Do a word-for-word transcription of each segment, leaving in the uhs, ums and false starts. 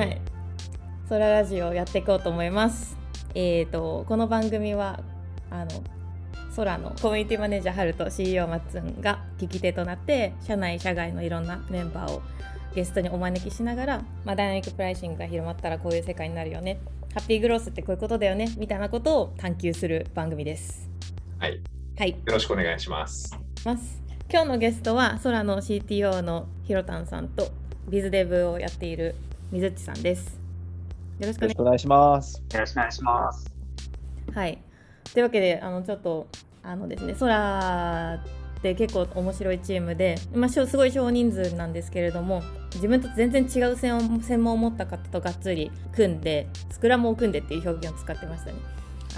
はい、ソララジオやっていこうと思います。えーと、この番組はあのソラのコミュニティマネージャーハルと シーイーオー マッツンが聞き手となって、社内社外のいろんなメンバーをゲストにお招きしながら、まあ、ダイナミックプライシングが広まったらこういう世界になるよね、ハッピーグロースってこういうことだよねみたいなことを探求する番組です。はい、はい、よろしくお願いします。今日のゲストはソラの シーティーオー のひろたんさんとビズデブをやっているみずっちさんです。よろしくお願いします。よろしくお願いします。はい、というわけであのちょっとあのですね、ソラって結構面白いチームで、まあ、すごい少人数なんですけれども、自分と全然違う専門、専門を持った方とがっつり組んで、スクラムを組んでっていう表現を使ってましたね。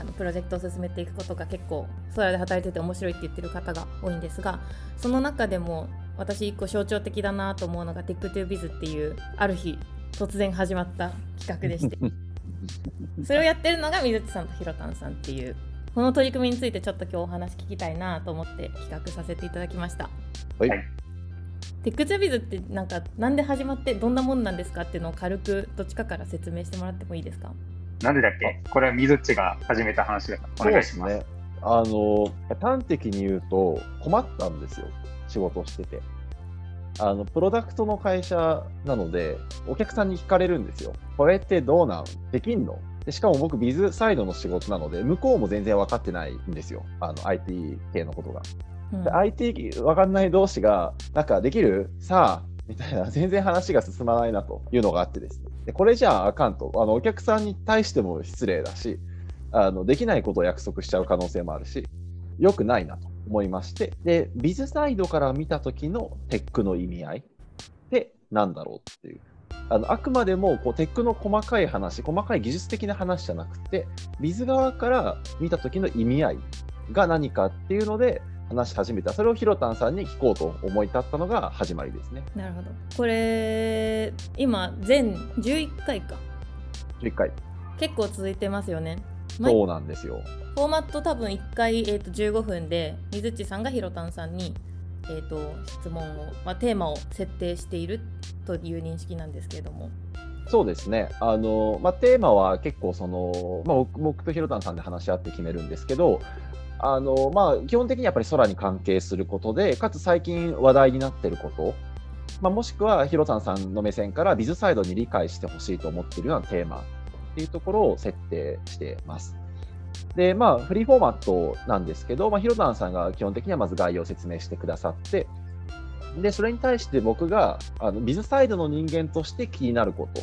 あのプロジェクトを進めていくことが結構ソラで働いてて面白いって言ってる方が多いんですが、その中でも私一個象徴的だなと思うのが テックトゥビズ っていうある日突然始まった企画でしてそれをやってるのが水内さんとひろたんさんっていう、この取り組みについてちょっと今日お話聞きたいなと思って企画させていただきました。はい、テックトゥビズ ってなんかなんで始まってどんなもんなんですかっていうのを軽くどっちかから説明してもらってもいいですか？なんでだっけ？これはみずっちが始めた話だからお願いします。そうですね、あの端的に言うと困ったんですよ、仕事してて。あのプロダクトの会社なのでお客さんに聞かれるんですよ。これってどうなん？できんの？でしかも僕ビズサイドの仕事なので向こうも全然分かってないんですよ、あの アイティー 系のことが、うん、アイティー 分かんない同士がなんかできるさあみたいな、全然話が進まないなというのがあってですね、でこれじゃああかんと、あのお客さんに対しても失礼だし、あのできないことを約束しちゃう可能性もあるし良くないなと思いまして、でビズサイドから見た時のテックの意味合いってなんだろうっていう、あのあくまでもこうテックの細かい話、細かい技術的な話じゃなくて、ビズ側から見た時の意味合いが何かっていうので話し始めた。それをひろたんさんに聞こうと思い立ったのが始まりですね。なるほど。これ今全じゅういっかいか。じゅういっかい。結構続いてますよね。そうなんですよ。フォーマット多分いっかい、えー、とじゅうごふんで水内さんがひろたんさんに、えー、と質問を、まあ、テーマを設定しているという認識なんですけれども。そうですね、あの、まあ、テーマは結構その、まあ、僕とひろたんさんで話し合って決めるんですけど、あのまあ、基本的にやっぱり空に関係することで、かつ最近話題になっていること、まあ、もしくはひろたんさんの目線からビズサイドに理解してほしいと思っているようなテーマっていうところを設定してます。で、まあ、フリーフォーマットなんですけど、まあ、ひろたんさんが基本的にはまず概要を説明してくださって、でそれに対して僕があのビズサイドの人間として気になること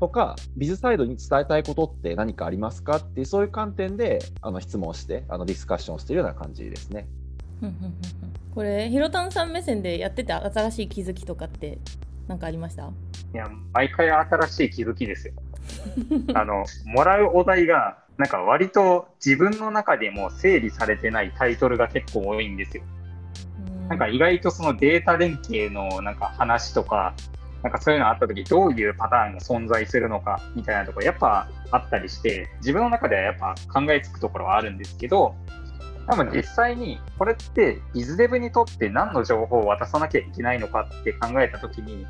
とか、ビズサイドに伝えたいことって何かありますかっていう、そういう観点であの質問してあのディスカッションしているような感じですね。これひろたんさん目線でやってて新しい気づきとかって何かありました？いや、毎回新しい気づきですよあのもらうお題がなんか割と自分の中でも整理されてないタイトルが結構多いんですよ。なんか意外とそのデータ連携のなんか話とか、なんかそういうのあったときどういうパターンが存在するのかみたいなところやっぱあったりして、自分の中ではやっぱ考えつくところはあるんですけど、多分実際にこれってビズデブにとって何の情報を渡さなきゃいけないのかって考えたときに、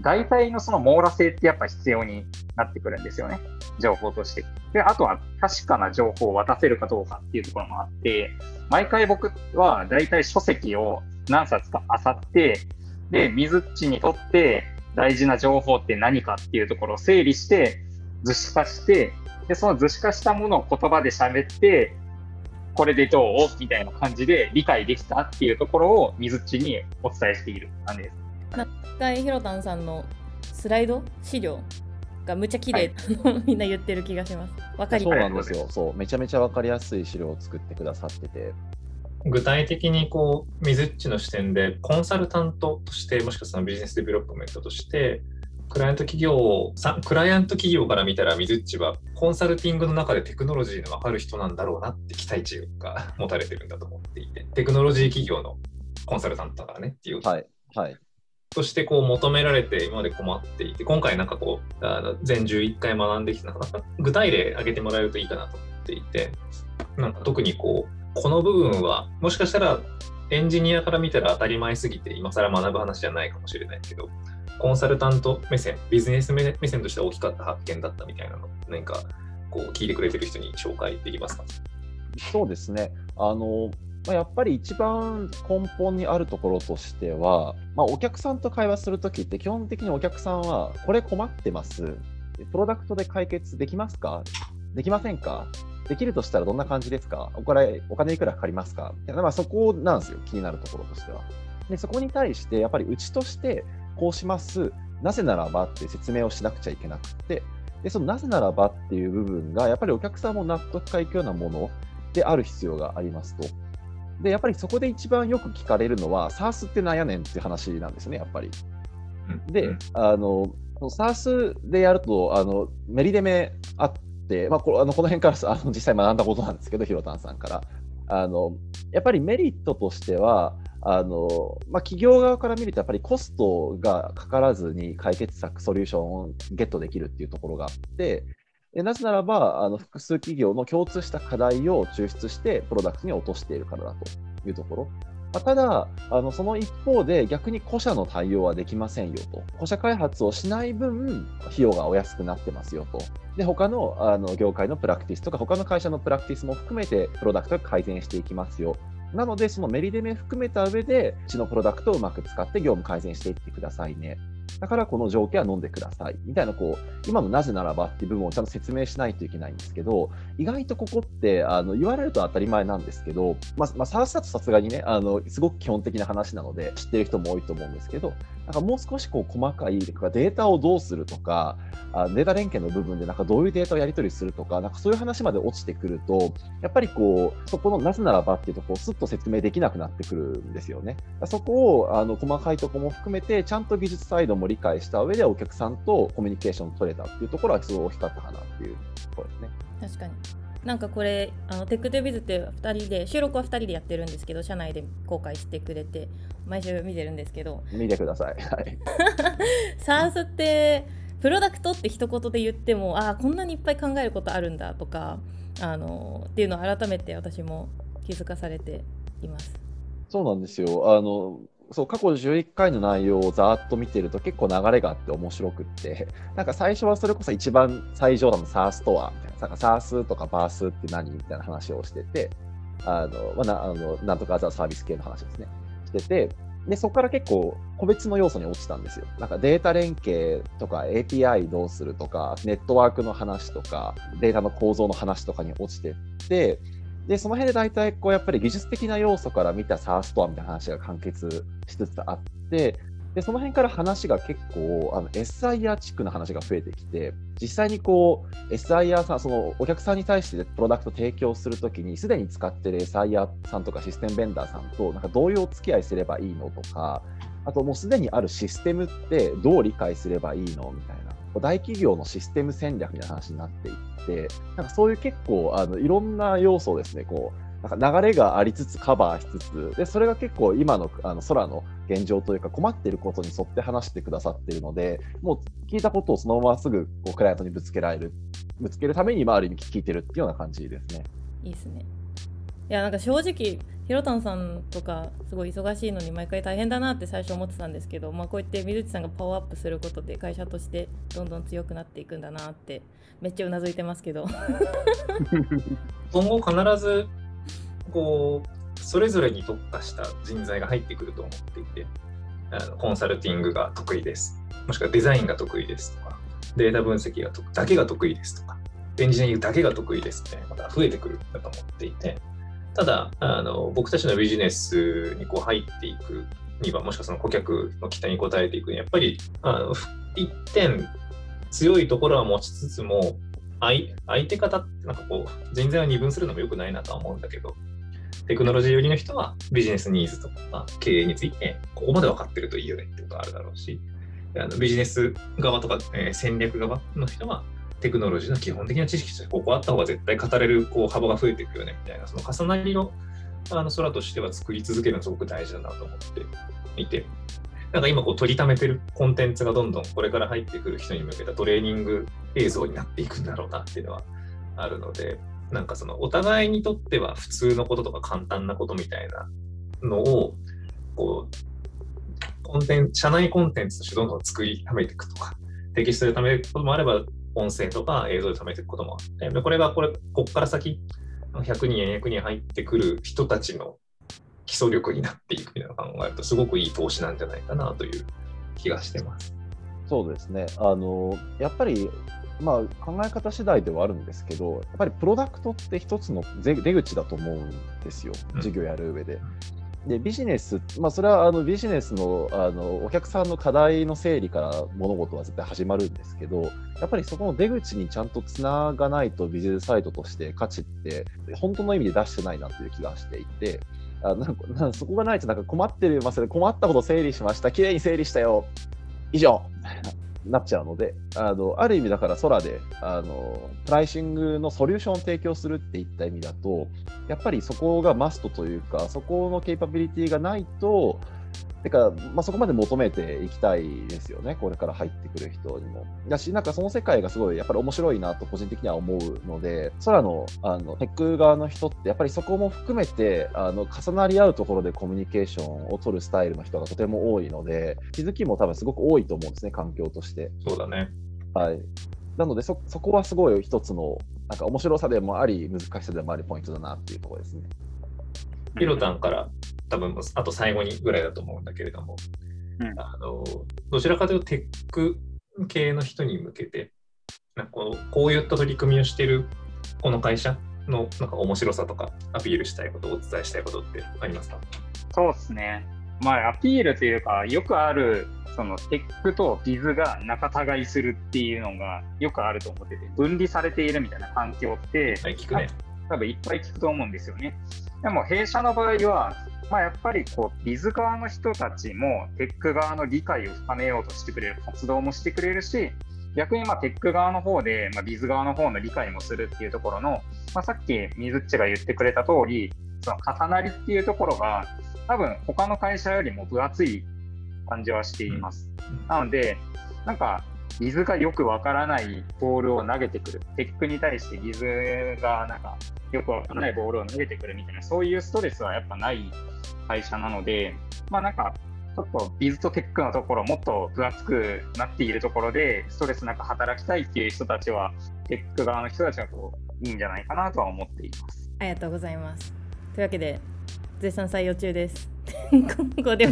大体のその網羅性ってやっぱ必要になってくるんですよね、情報として。であとは確かな情報を渡せるかどうかっていうところもあって、毎回僕は大体書籍を何冊か漁って、で水っちにとって大事な情報って何かっていうところを整理して図式化して、でその図式化したものを言葉で喋って、これでどうみたいな感じで理解できたっていうところを水っちにお伝えしている感じです。何回ひろたんさんのスライド資料がむちゃ綺麗、はい、みんな言ってる気がします。わかりそうなんですよ。そう、めちゃめちゃわかりやすい資料を作ってくださってて、具体的にこうみずっちの視点でコンサルタントとして、もしくはそのビジネスデベロップメントとしてクライアント企業をクライアント企業から見たら、みずっちはコンサルティングの中でテクノロジーのわかる人なんだろうなって期待値が持たれてるんだと思っていて、テクノロジー企業のコンサルタントだからねっていう、はいはい、としてこう求められて今まで困っていて、今回なんかこうあの全じゅういっかい学んできた中、具体例挙げてもらえるといいかなと思っていて、なんか特にこうこの部分はもしかしたらエンジニアから見たら当たり前すぎて今更学ぶ話じゃないかもしれないけど、コンサルタント目線、ビジネス目線としては大きかった発見だったみたいなの、何かこう聞いてくれてる人に紹介できますか？そうですね、あのやっぱり一番根本にあるところとしては、まあ、お客さんと会話するときって基本的にお客さんはこれ困ってます、プロダクトで解決できますか、できませんか、できるとしたらどんな感じですか、お金、お金いくらかかりますか、まあ、そこなんですよ、気になるところとしては。でそこに対してやっぱりうちとしてこうします、なぜならばって説明をしなくちゃいけなくて、でそのなぜならばっていう部分がやっぱりお客さんも納得がいくようなものである必要がありますと。でやっぱりそこで一番よく聞かれるのは SaaS ってなんやねんって話なんですね、やっぱり。であの SaaS でやるとあのメリデメあって、まあ、こ, あのこの辺からあの実際学んだことなんですけど、ひろたんさんからあのやっぱりメリットとしてはあのまあ、企業側から見るとやっぱりコストがかからずに解決策ソリューションをゲットできるっていうところがあって、でなぜならばあの複数企業の共通した課題を抽出してプロダクトに落としているからだというところ、まあ、ただあのその一方で逆に個社の対応はできませんよと、個社開発をしない分費用がお安くなってますよと、で他のあの業界のプラクティスとか他の会社のプラクティスも含めてプロダクトを改善していきますよ、なのでそのメリデメ含めた上でうちのプロダクトをうまく使って業務改善していってくださいね、だからこの条件は飲んでくださいみたいな、こう今のなぜならばっていう部分をちゃんと説明しないといけないんですけど、意外とここってあの言われると当たり前なんですけど、まあまあ、サースだとさすがにねあのすごく基本的な話なので知ってる人も多いと思うんですけど、なんかもう少しこう細かいデータをどうするとか、データ連携の部分でなんかどういうデータをやり取りするとか、なんかそういう話まで落ちてくるとやっぱりこうそこのなぜならばっていうとこをすっと説明できなくなってくるんですよね。そこをあの細かいとこも含めてちゃんと技術サイドも理解した上でお客さんとコミュニケーション取れたっていうところはすごい大きかったかなっていうところですね。確かになんかこれあのテックトゥビズってふたりで収録はふたりでやってるんですけど、社内で公開してくれて毎週見てるんですけど、見てください、はい、SaaS ってプロダクトって一言で言っても、ああこんなにいっぱい考えることあるんだとかあのっていうのを改めて私も気づかされています。そうなんですよ、あのそう過去じゅういっかいの内容をざーっと見てると結構流れがあって面白くって、なんか最初はそれこそ一番最上段の SaaS とはみたいな、なんか SaaS とか BaaS って何みたいな話をしてて、あの、まあ、な, あのなんとかアザーサービス系の話ですねしてて、でそこから結構個別の要素に落ちたんですよ。なんかデータ連携とか エーピーアイ どうするとかネットワークの話とかデータの構造の話とかに落ちてって、でその辺で大体こうやっぱり技術的な要素から見た SaaS とはみたいな話が完結しつつあって、でその辺から話が結構あの エスアイアール チックな話が増えてきて、実際にこう エスアイアール さん、そのお客さんに対してプロダクト提供するときにすでに使ってる エスアイアール さんとかシステムベンダーさんとなんかどういうお付き合いすればいいのとか、あともうすでにあるシステムってどう理解すればいいのみたいな、大企業のシステム戦略みたいな話になっていって、なんかそういう結構あのいろんな要素をですね、こうなんか流れがありつつカバーしつつ、でそれが結構今のあの空の現状というか困っていることに沿って話してくださっているので、もう聞いたことをそのまますぐこうクライアントにぶつけられる、ぶつけるためにある意味聞いてるっていうような感じですね。いいですね。いやなんか正直ひろたんさんとかすごい忙しいのに毎回大変だなって最初思ってたんですけど、まあ、こうやって水内さんがパワーアップすることで会社としてどんどん強くなっていくんだなってめっちゃうなずいてますけど今後必ずこうそれぞれに特化した人材が入ってくると思っていて、あのコンサルティングが得意です、もしくはデザインが得意ですとか、データ分析がとだけが得意ですとか、エンジニアリングだけが得意ですみたいなことが増えてくるんだと思っていて、ただあの僕たちのビジネスにこう入っていくには、もしくはその顧客の期待に応えていくにはやっぱりあの一点強いところは持ちつつも、相手方ってなんかこう人材を二分するのも良くないなとは思うんだけど、テクノロジー寄りの人はビジネスニーズとか経営についてここまで分かってるといいよねってことがあるだろうし、あのビジネス側とか、えー、戦略側の人はテクノロジーの基本的な知識としてここあった方が絶対語れるこう幅が増えていくよねみたいな、その重なりのあの空としては作り続けるのすごく大事だなと思っていて、なんか今こう取りためてるコンテンツがどんどんこれから入ってくる人に向けたトレーニング映像になっていくんだろうなっていうのはあるので、なんかそのお互いにとっては普通のこととか簡単なことみたいなのをこうコンテンツ、社内コンテンツとしてどんどん作りためていくとか、テキストでためていくこともあれば、音声とか映像でためていくこともあって、これがこれこっから先ひゃくにんやにひゃくにん入ってくる人たちの基礎力になっていくみたいなのを考えると、すごくいい投資なんじゃないかなという気がしてます。そうですね、あのやっぱり、まあ、考え方次第ではあるんですけど、やっぱりプロダクトって一つの出口だと思うんですよ、事業やる上で。でビジネス、まあ、それはあのビジネスの、あのお客さんの課題の整理から物事は絶対始まるんですけど、やっぱりそこの出口にちゃんとつながないと、ビジネスサイトとして価値って本当の意味で出してないなっていう気がしていて、あなんかなんかそこがないとなんか困ってる、まあ、それ困ったこと整理しました、きれいに整理したよ以上なっちゃうので、あのある意味だからソラであのプライシングのソリューションを提供するっていった意味だと、やっぱりそこがマストというか、そこのケイパビリティがないと、てか、まあ、そこまで求めていきたいですよね、これから入ってくる人にも。だし、なんかその世界がすごいやっぱり面白いなと個人的には思うので、ソラのあのテック側の人ってやっぱりそこも含めてあの重なり合うところでコミュニケーションを取るスタイルの人がとても多いので、気づきも多分すごく多いと思うんですね、環境として。そうだね。はい。なのでそ、そこはすごい一つのなんか面白さでもあり、難しさでもありポイントだなっていうところですね。ピロタンから多分あと最後にぐらいだと思うんだけれども、うん、あのどちらかというとテック系の人に向けてなんかこう、こういった取り組みをしているこの会社のなんか面白さとかアピールしたいことをお伝えしたいことってありますか？そうですね、まあ、アピールというかよくあるそのテックとビズが仲違いするっていうのがよくあると思ってて、分離されているみたいな環境って、はい、聞くね、多分いっぱい聞くと思うんですよね。でも弊社の場合は、まあ、やっぱりこうビズ側の人たちもテック側の理解を深めようとしてくれる活動もしてくれるし、逆にまあテック側の方で、まあ、ビズ側の方の理解もするっていうところの、まあ、さっき水っちが言ってくれた通り、その重なりっていうところが多分他の会社よりも分厚い感じはしています、うん、なのでなんかビズがよくわからないボールを投げてくる、テックに対してビズがなんかよくわからないボールを投げてくるみたいな、そういうストレスはやっぱない会社なので、まあなんかちょっとビズとテックのところもっと分厚くなっているところでストレスなく働きたいっていう人たちはテック側の人たちがこういいんじゃないかなとは思っています。ありがとうございます。というわけで絶賛採用中ですここで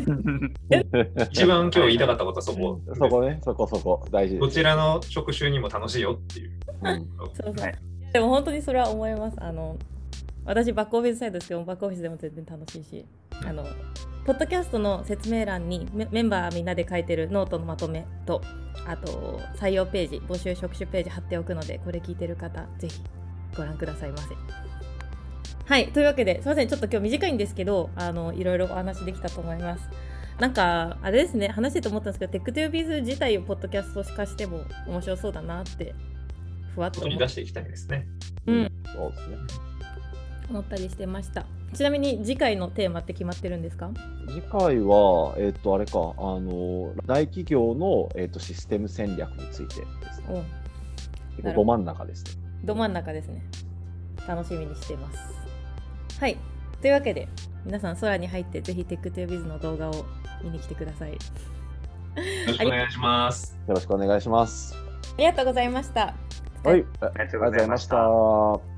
一番今日言いたかったことはそこそこね、そこそこ大事です。どちらの職種にも楽しいよっていう、うん、そうそう、はい、でも本当にそれは思います。あの私バックオフィスサイドですけど、バックオフィスでも全然楽しいし、あのポッドキャストの説明欄に メ, メンバーみんなで書いてるノートのまとめと、あと採用ページ、募集職種ページ貼っておくので、これ聞いてる方ぜひご覧くださいませ。はい、というわけで、すいません、ちょっと今日短いんですけど、あのいろいろお話できたと思います。なんかあれですね、話してて思ったんですけど、テックトゥービズ自体をポッドキャスト化しても面白そうだなってふわっと取り出していきたいですね。うん、そうですね、思ったりしてました。ちなみに次回のテーマって決まってるんですか？次回は、えー、っとあれか、あの大企業の、えー、っとシステム戦略についてですね。結構ど真ん中ですね。ど真ん中ですね。楽しみにしています。はい、というわけで皆さんソラに入ってぜひテックトゥービズの動画を見に来てください。よろしくお願いします。よろしくお願いします。ありがとうございました。はい、ありがとうございました。